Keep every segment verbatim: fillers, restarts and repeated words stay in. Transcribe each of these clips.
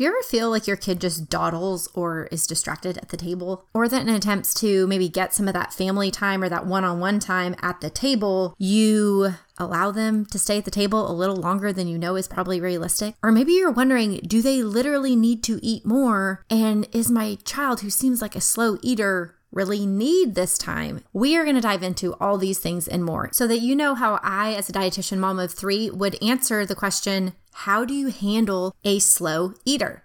Do you ever feel like your kid just dawdles or is distracted at the table? Or that in attempts to maybe get some of that family time or that one-on-one time at the table, you allow them to stay at the table a little longer than you know is probably realistic? Or maybe you're wondering, do they literally need to eat more? And is my child, who seems like a slow eater, really need this time? We are going to dive into all these things and more so that you know how I, as a dietitian mom of three, would answer the question, how do you handle a slow eater?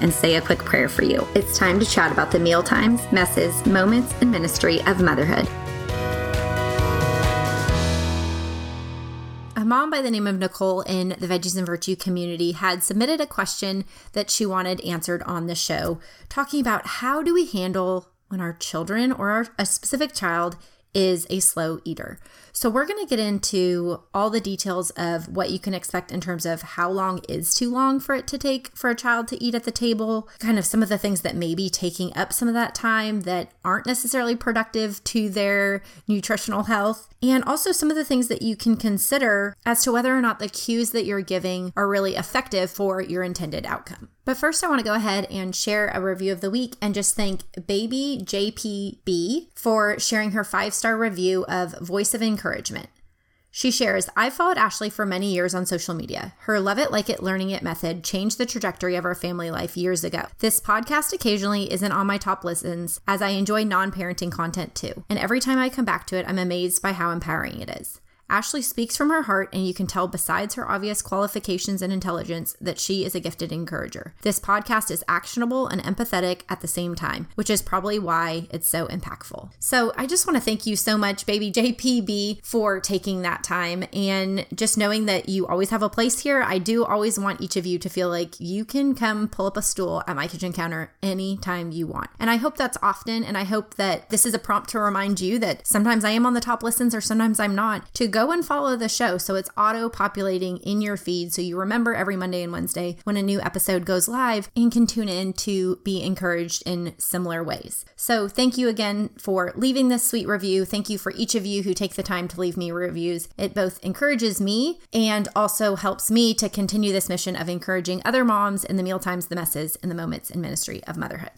and say a quick prayer for you. It's time to chat about the meal times, messes, moments, and ministry of motherhood. A mom by the name of Nicole in the Veggies and Virtue community had submitted a question that she wanted answered on the show, talking about how do we handle when our children or our, a specific child is a slow eater. So we're going to get into all the details of what you can expect in terms of how long is too long for it to take for a child to eat at the table, kind of some of the things that may be taking up some of that time that aren't necessarily productive to their nutritional health, and also some of the things that you can consider as to whether or not the cues that you're giving are really effective for your intended outcome. But first, I want to go ahead and share a review of the week and just thank Baby J P B for sharing her five-star review of Voice of Encouragement. She shares, I followed Ashley for many years on social media. Her love it, like it, learning it method changed the trajectory of our family life years ago. This podcast occasionally isn't on my top listens as I enjoy non-parenting content too. And every time I come back to it, I'm amazed by how empowering it is. Ashley speaks from her heart, and you can tell besides her obvious qualifications and intelligence that she is a gifted encourager. This podcast is actionable and empathetic at the same time, which is probably why it's so impactful. So I just want to thank you so much, Baby J P B, for taking that time and just knowing that you always have a place here. I do always want each of you to feel like you can come pull up a stool at my kitchen counter anytime you want. And I hope that's often, and I hope that this is a prompt to remind you that sometimes I am on the top listens or sometimes I'm not, to go Go and follow the show so it's auto-populating in your feed so you remember every Monday and Wednesday when a new episode goes live and can tune in to be encouraged in similar ways. So thank you again for leaving this sweet review. Thank you for each of you who take the time to leave me reviews. It both encourages me and also helps me to continue this mission of encouraging other moms in the mealtimes, the messes, and the moments in ministry of motherhood.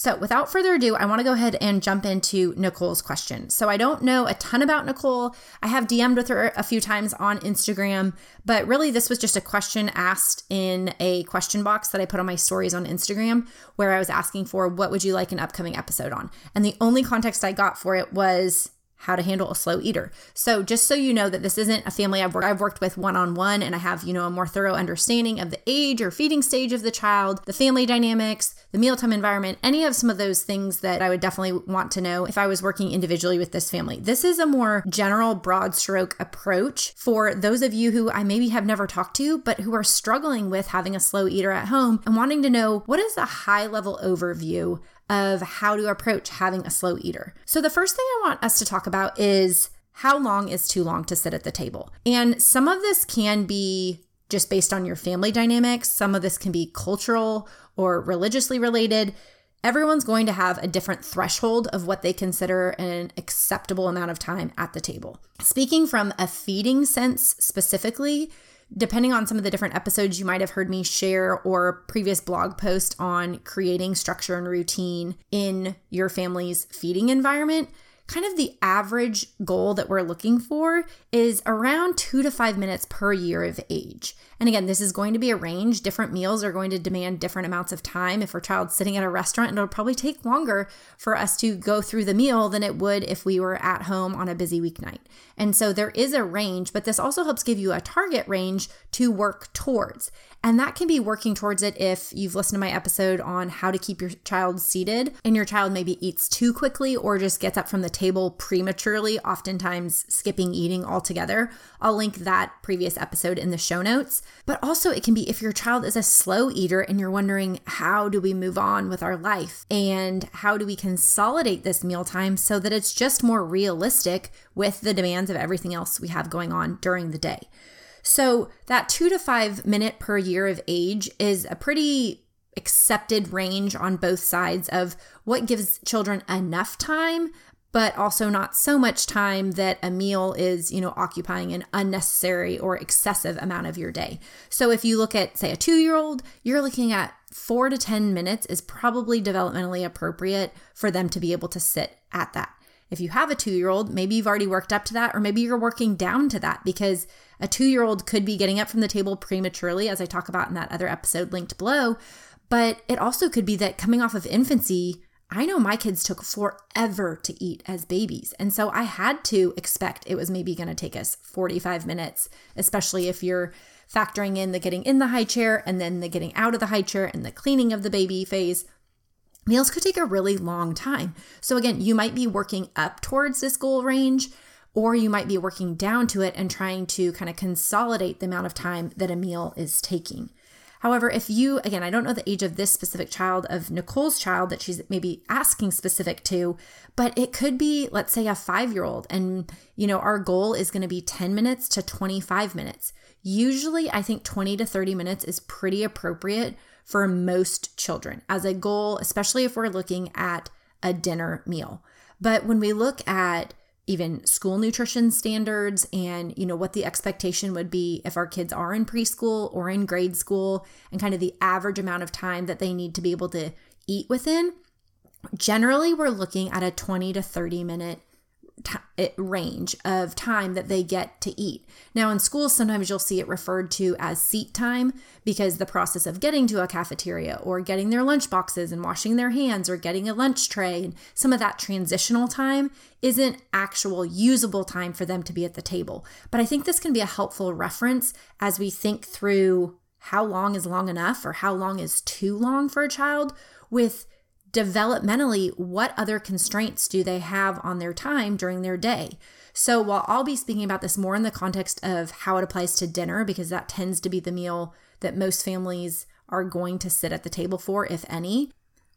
So without further ado, I want to go ahead and jump into Nicole's question. So I don't know a ton about Nicole. I have D M'd with her a few times on Instagram, but really this was just a question asked in a question box that I put on my stories on Instagram where I was asking for what would you like an upcoming episode on? And the only context I got for it was how to handle a slow eater. So just so you know that this isn't a family I've worked, I've worked with one-on-one, and I have, you know, a more thorough understanding of the age or feeding stage of the child, the family dynamics, the mealtime environment, any of some of those things that I would definitely want to know if I was working individually with this family. This is a more general broad stroke approach for those of you who I maybe have never talked to, but who are struggling with having a slow eater at home and wanting to know what is a high level overview of how to approach having a slow eater. So the first thing I want us to talk about is how long is too long to sit at the table. And some of this can be just based on your family dynamics. Some of this can be cultural or religiously related. Everyone's going to have a different threshold of what they consider an acceptable amount of time at the table. Speaking from a feeding sense specifically, depending on some of the different episodes you might have heard me share or previous blog posts on creating structure and routine in your family's feeding environment, kind of the average goal that we're looking for is around two to five minutes per year of age. And again, this is going to be a range. Different meals are going to demand different amounts of time. If our child's sitting at a restaurant, it'll probably take longer for us to go through the meal than it would if we were at home on a busy weeknight. And so there is a range, but this also helps give you a target range to work towards. And that can be working towards it if you've listened to my episode on how to keep your child seated and your child maybe eats too quickly or just gets up from the table prematurely, oftentimes skipping eating altogether. I'll link that previous episode in the show notes. But also it can be if your child is a slow eater and you're wondering, how do we move on with our life? And how do we consolidate this mealtime so that it's just more realistic with the demands of everything else we have going on during the day? So that two to five minute per year of age is a pretty accepted range on both sides of what gives children enough time, but also not so much time that a meal is, you know, occupying an unnecessary or excessive amount of your day. So if you look at, say, a two-year-old, you're looking at four to ten minutes is probably developmentally appropriate for them to be able to sit at that. If you have a two-year-old, maybe you've already worked up to that, or maybe you're working down to that, because a two-year-old could be getting up from the table prematurely, as I talk about in that other episode linked below. But it also could be that coming off of infancy, I know my kids took forever to eat as babies. And so I had to expect it was maybe going to take us forty-five minutes, especially if you're factoring in the getting in the high chair and then the getting out of the high chair and the cleaning of the baby phase. Meals could take a really long time. So again, you might be working up towards this goal range, or you might be working down to it and trying to kind of consolidate the amount of time that a meal is taking. However, if you, again, I don't know the age of this specific child, of Nicole's child that she's maybe asking specific to, but it could be, let's say, a five-year-old. And, you know, our goal is going to be ten minutes to twenty-five minutes. Usually, I think twenty to thirty minutes is pretty appropriate for most children as a goal, especially if we're looking at a dinner meal. But when we look at even school nutrition standards and, you know, what the expectation would be if our kids are in preschool or in grade school and kind of the average amount of time that they need to be able to eat within, generally we're looking at a twenty to thirty minute t- range of time that they get to eat. Now in schools, sometimes you'll see it referred to as seat time, because the process of getting to a cafeteria or getting their lunch boxes and washing their hands or getting a lunch tray and some of that transitional time isn't actual usable time for them to be at the table. But I think this can be a helpful reference as we think through how long is long enough or how long is too long for a child with developmentally, what other constraints do they have on their time during their day? So while I'll be speaking about this more in the context of how it applies to dinner, because that tends to be the meal that most families are going to sit at the table for, if any,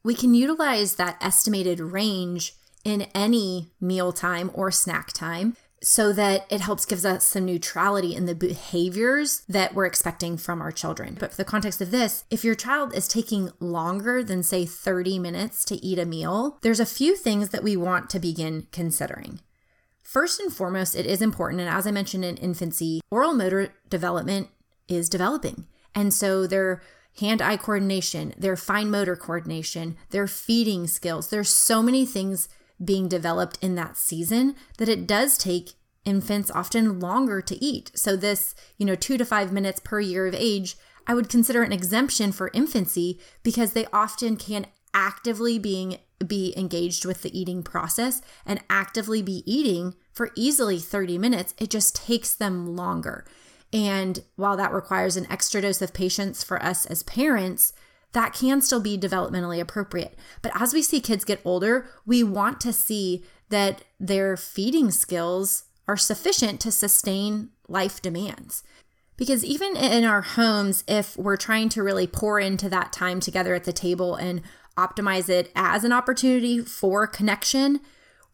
we can utilize that estimated range in any mealtime or snack time so that it helps gives us some neutrality in the behaviors that we're expecting from our children. But for the context of this, if your child is taking longer than, say, thirty minutes to eat a meal, there's a few things that we want to begin considering. First and foremost, it is important, and as I mentioned in infancy, oral motor development is developing. And so their hand-eye coordination, their fine motor coordination, their feeding skills, there's so many things being developed in that season that it does take infants often longer to eat. So this, you know, two to five minutes per year of age, I would consider an exemption for infancy because they often can actively being be engaged with the eating process and actively be eating for easily thirty minutes. It just takes them longer. And while that requires an extra dose of patience for us as parents, that can still be developmentally appropriate. But as we see kids get older, we want to see that their feeding skills are sufficient to sustain life demands. Because even in our homes, if we're trying to really pour into that time together at the table and optimize it as an opportunity for connection,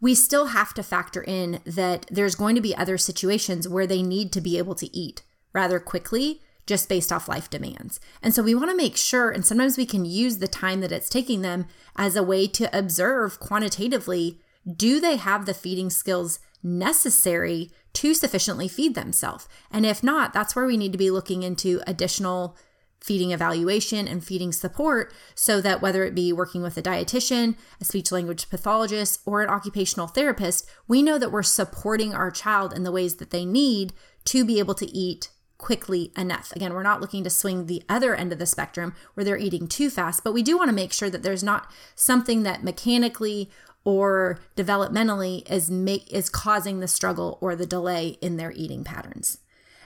we still have to factor in that there's going to be other situations where they need to be able to eat rather quickly, just based off life demands. And so we want to make sure, and sometimes we can use the time that it's taking them as a way to observe quantitatively, do they have the feeding skills necessary to sufficiently feed themselves? And if not, that's where we need to be looking into additional feeding evaluation and feeding support so that whether it be working with a dietitian, a speech language pathologist, or an occupational therapist, we know that we're supporting our child in the ways that they need to be able to eat quickly enough. Again, we're not looking to swing the other end of the spectrum where they're eating too fast, but we do want to make sure that there's not something that mechanically or developmentally is make, is causing the struggle or the delay in their eating patterns.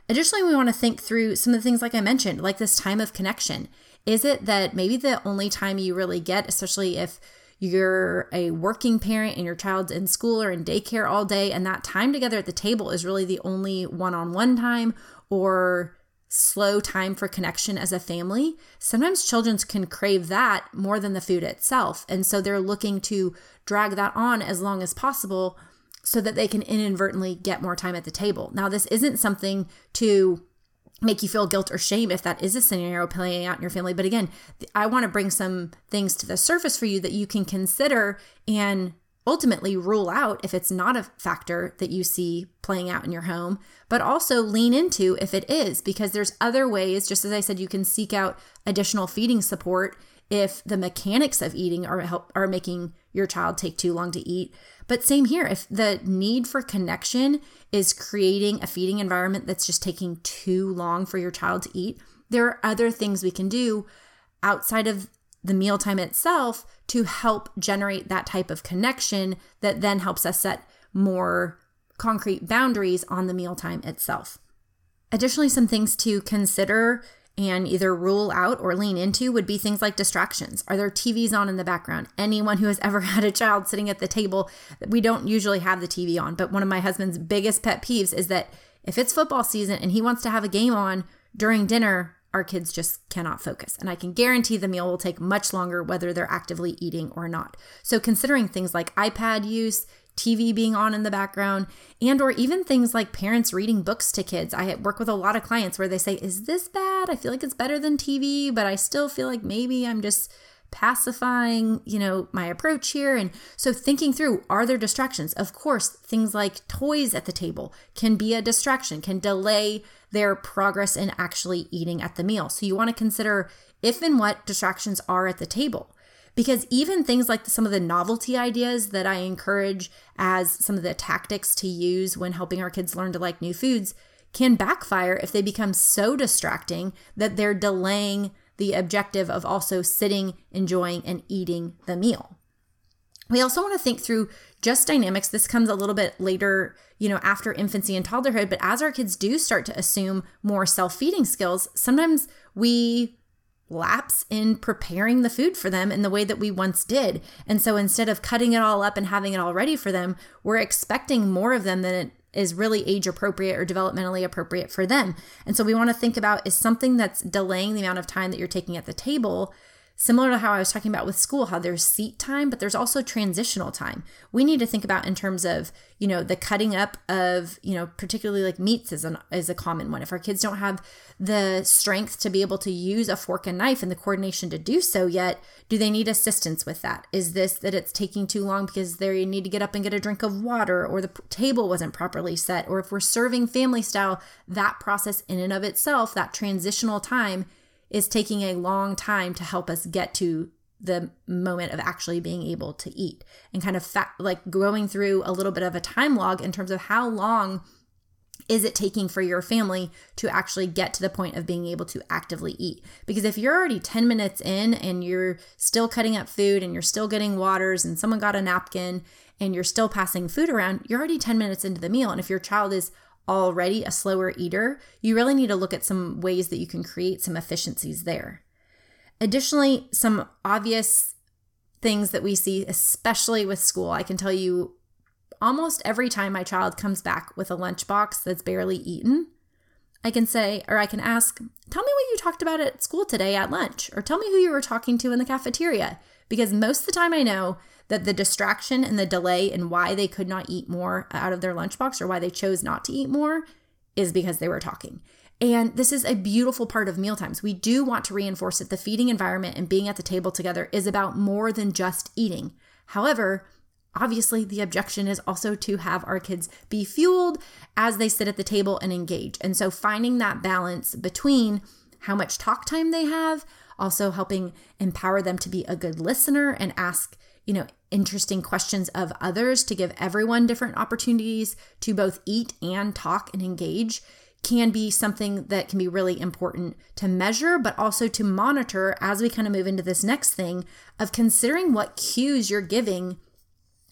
Additionally, we want to think through some of the things like I mentioned, like this time of connection. Is it that maybe the only time you really get, especially if you're a working parent and your child's in school or in daycare all day, and that time together at the table is really the only one-on-one time or slow time for connection as a family, sometimes children can crave that more than the food itself. And so they're looking to drag that on as long as possible so that they can inadvertently get more time at the table. Now, this isn't something to make you feel guilt or shame if that is a scenario playing out in your family. But again, I want to bring some things to the surface for you that you can consider and ultimately rule out if it's not a factor that you see playing out in your home, but also lean into if it is, because there's other ways. Just as I said, you can seek out additional feeding support if the mechanics of eating are help, are making your child take too long to eat. But same here, if the need for connection is creating a feeding environment that's just taking too long for your child to eat, there are other things we can do outside of the mealtime itself to help generate that type of connection that then helps us set more concrete boundaries on the mealtime itself. Additionally, some things to consider and either rule out or lean into would be things like distractions. Are there T Vs on in the background? Anyone who has ever had a child sitting at the table, we don't usually have the T V on, but one of my husband's biggest pet peeves is that if it's football season and he wants to have a game on during dinner, our kids just cannot focus. And I can guarantee the meal will take much longer whether they're actively eating or not. So considering things like iPad use, T V being on in the background, and or even things like parents reading books to kids. I work with a lot of clients where they say, is this bad? I feel like it's better than T V, but I still feel like maybe I'm just pacifying, you know, my approach here. And so thinking through, are there distractions? Of course, things like toys at the table can be a distraction, can delay their progress in actually eating at the meal. So you want to consider if and what distractions are at the table, because even things like some of the novelty ideas that I encourage as some of the tactics to use when helping our kids learn to like new foods can backfire if they become so distracting that they're delaying the objective of also sitting, enjoying, and eating the meal. We also want to think through just dynamics. This comes a little bit later, you know, after infancy and toddlerhood, but as our kids do start to assume more self-feeding skills, sometimes we lapse in preparing the food for them in the way that we once did. And so instead of cutting it all up and having it all ready for them, we're expecting more of them than it is really age appropriate or developmentally appropriate for them. And so we want to think about, is something that's delaying the amount of time that you're taking at the table, similar to how I was talking about with school, how there's seat time, but there's also transitional time. We need to think about in terms of, you know, the cutting up of, you know, particularly like meats is, an, is a common one. If our kids don't have the strength to be able to use a fork and knife and the coordination to do so yet, do they need assistance with that? Is this that it's taking too long because they need to get up and get a drink of water, or the p- table wasn't properly set? Or if we're serving family style, that process in and of itself, that transitional time, is taking a long time to help us get to the moment of actually being able to eat, and kind of fa- like going through a little bit of a time log in terms of how long is it taking for your family to actually get to the point of being able to actively eat. Because if you're already ten minutes in and you're still cutting up food and you're still getting waters and someone got a napkin and you're still passing food around, you're already ten minutes into the meal. And if your child is already a slower eater, you really need to look at some ways that you can create some efficiencies there. Additionally, some obvious things that we see, especially with school, I can tell you almost every time my child comes back with a lunchbox that's barely eaten, I can say, or I can ask, tell me what you talked about at school today at lunch, or tell me who you were talking to in the cafeteria. Because most of the time I know that the distraction and the delay and why they could not eat more out of their lunchbox, or why they chose not to eat more, is because they were talking. And this is a beautiful part of mealtimes. We do want to reinforce that the feeding environment and being at the table together is about more than just eating. However, obviously the objection is also to have our kids be fueled as they sit at the table and engage. And so finding that balance between how much talk time they have, also helping empower them to be a good listener and ask, you know, interesting questions of others, to give everyone different opportunities to both eat and talk and engage, can be something that can be really important to measure, but also to monitor as we kind of move into this next thing of considering what cues you're giving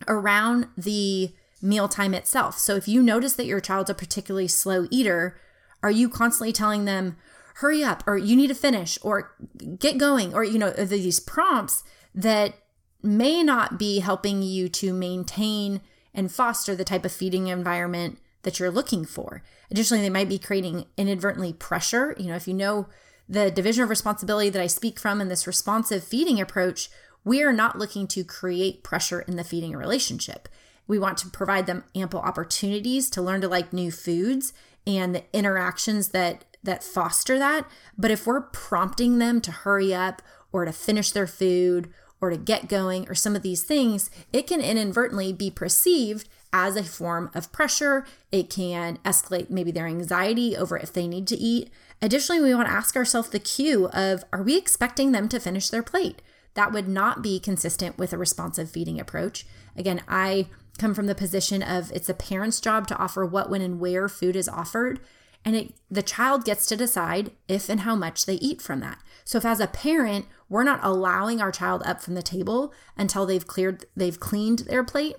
around the mealtime itself. So if you notice that your child's a particularly slow eater, are you constantly telling them, hurry up, or you need to finish, or get going, or, you know, these prompts that may not be helping you to maintain and foster the type of feeding environment that you're looking for. Additionally, they might be creating inadvertently pressure. You know, if you know the division of responsibility that I speak from in this responsive feeding approach, we are not looking to create pressure in the feeding relationship. We want to provide them ample opportunities to learn to like new foods and the interactions that that foster that. But if we're prompting them to hurry up or to finish their food or to get going or some of these things, it can inadvertently be perceived as a form of pressure. It can escalate maybe their anxiety over if they need to eat. Additionally, we want to ask ourselves the cue of, are we expecting them to finish their plate? That would not be consistent with a responsive feeding approach. Again, I come from the position of it's a parent's job to offer what, when, and where food is offered. And it, the child gets to decide if and how much they eat from that. So if as a parent, we're not allowing our child up from the table until they've cleared, they've cleaned their plate,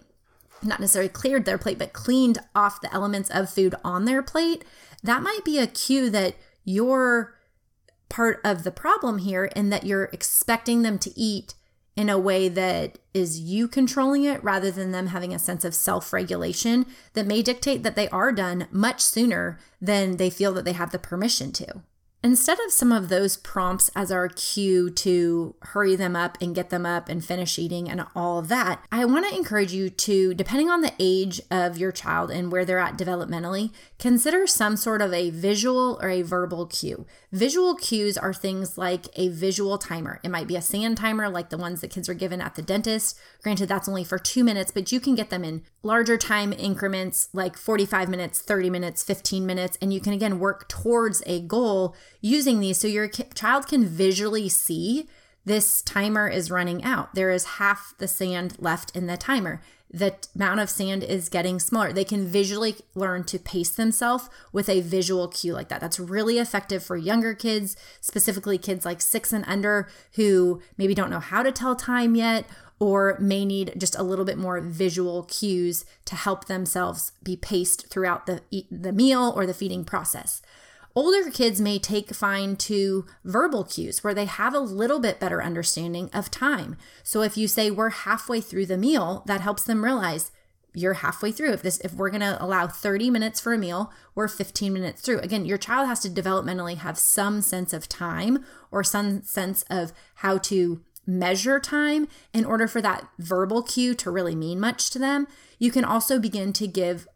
not necessarily cleared their plate, but cleaned off the elements of food on their plate, that might be a cue that you're part of the problem here and that you're expecting them to eat in a way that is you controlling it rather than them having a sense of self-regulation that may dictate that they are done much sooner than they feel that they have the permission to. Instead of some of those prompts as our cue to hurry them up and get them up and finish eating and all of that, I want to encourage you to, depending on the age of your child and where they're at developmentally, consider some sort of a visual or a verbal cue. Visual cues are things like a visual timer. It might be a sand timer like the ones that kids are given at the dentist. Granted, that's only for two minutes, but you can get them in larger time increments like forty-five minutes, thirty minutes, fifteen minutes, and you can again work towards a goal using these so your child can visually see this timer is running out. There is half the sand left in the timer. The amount of sand is getting smaller. They can visually learn to pace themselves with a visual cue like that. That's really effective for younger kids, specifically kids like six and under who maybe don't know how to tell time yet or may need just a little bit more visual cues to help themselves be paced throughout the, the meal or the feeding process. Older kids may take fine to verbal cues where they have a little bit better understanding of time. So if you say we're halfway through the meal, that helps them realize you're halfway through. If this, if we're going to allow thirty minutes for a meal, we're fifteen minutes through. Again, your child has to developmentally have some sense of time or some sense of how to measure time in order for that verbal cue to really mean much to them. You can also begin to give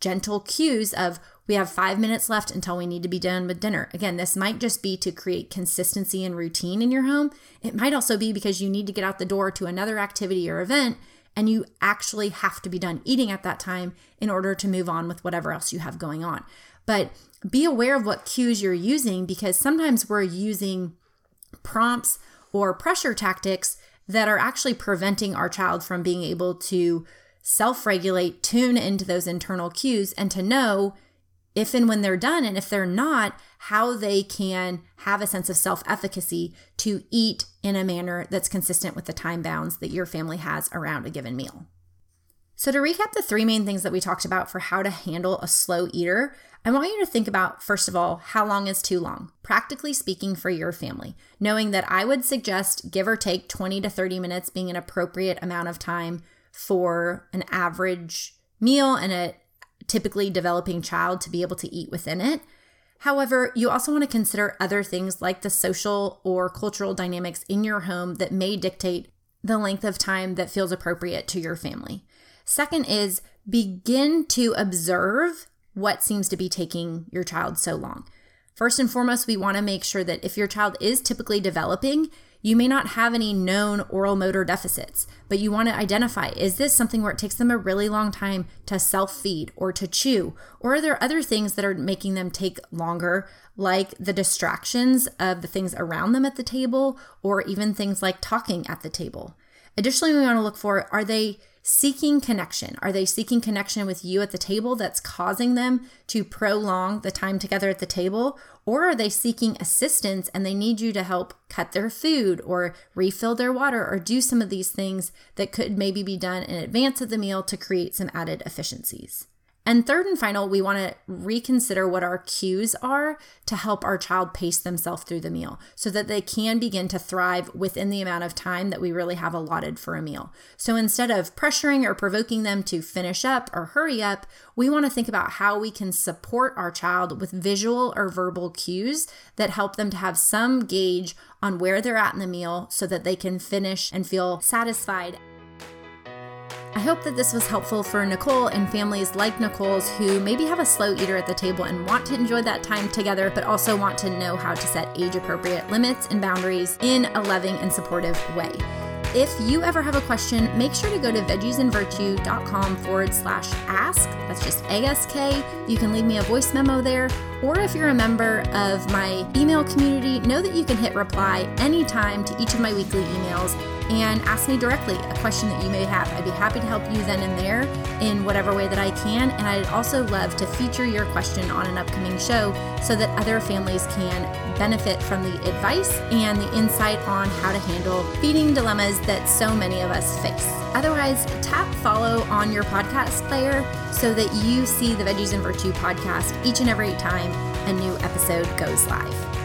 gentle cues of, we have five minutes left until we need to be done with dinner. Again, this might just be to create consistency and routine in your home. It might also be because you need to get out the door to another activity or event, and you actually have to be done eating at that time in order to move on with whatever else you have going on. But be aware of what cues you're using, because sometimes we're using prompts or pressure tactics that are actually preventing our child from being able to self-regulate, tune into those internal cues, and to know if and when they're done, and if they're not, how they can have a sense of self-efficacy to eat in a manner that's consistent with the time bounds that your family has around a given meal. So to recap the three main things that we talked about for how to handle a slow eater, I want you to think about, first of all, how long is too long, practically speaking for your family, knowing that I would suggest give or take twenty to thirty minutes being an appropriate amount of time for an average meal and a typically developing child to be able to eat within it. However, you also want to consider other things like the social or cultural dynamics in your home that may dictate the length of time that feels appropriate to your family. Second is begin to observe what seems to be taking your child so long. First and foremost, we want to make sure that if your child is typically developing, you may not have any known oral motor deficits, but you want to identify, is this something where it takes them a really long time to self-feed or to chew? Or are there other things that are making them take longer, like the distractions of the things around them at the table, or even things like talking at the table? Additionally, we want to look for, are they seeking connection? Are they seeking connection with you at the table that's causing them to prolong the time together at the table? Or are they seeking assistance and they need you to help cut their food or refill their water or do some of these things that could maybe be done in advance of the meal to create some added efficiencies? And third and final, we want to reconsider what our cues are to help our child pace themselves through the meal so that they can begin to thrive within the amount of time that we really have allotted for a meal. So instead of pressuring or provoking them to finish up or hurry up, we want to think about how we can support our child with visual or verbal cues that help them to have some gauge on where they're at in the meal so that they can finish and feel satisfied. I hope that this was helpful for Nicole and families like Nicole's who maybe have a slow eater at the table and want to enjoy that time together, but also want to know how to set age-appropriate limits and boundaries in a loving and supportive way. If you ever have a question, make sure to go to veggies and virtue dot com forward slash ask. That's just A S K. You can leave me a voice memo there. Or if you're a member of my email community, know that you can hit reply anytime to each of my weekly emails and ask me directly a question that you may have. I'd be happy to help you then and there in whatever way that I can. And I'd also love to feature your question on an upcoming show so that other families can benefit from the advice and the insight on how to handle feeding dilemmas that so many of us face. Otherwise, tap follow on your podcast player so that you see the Veggies and Virtue podcast each and every time a new episode goes live.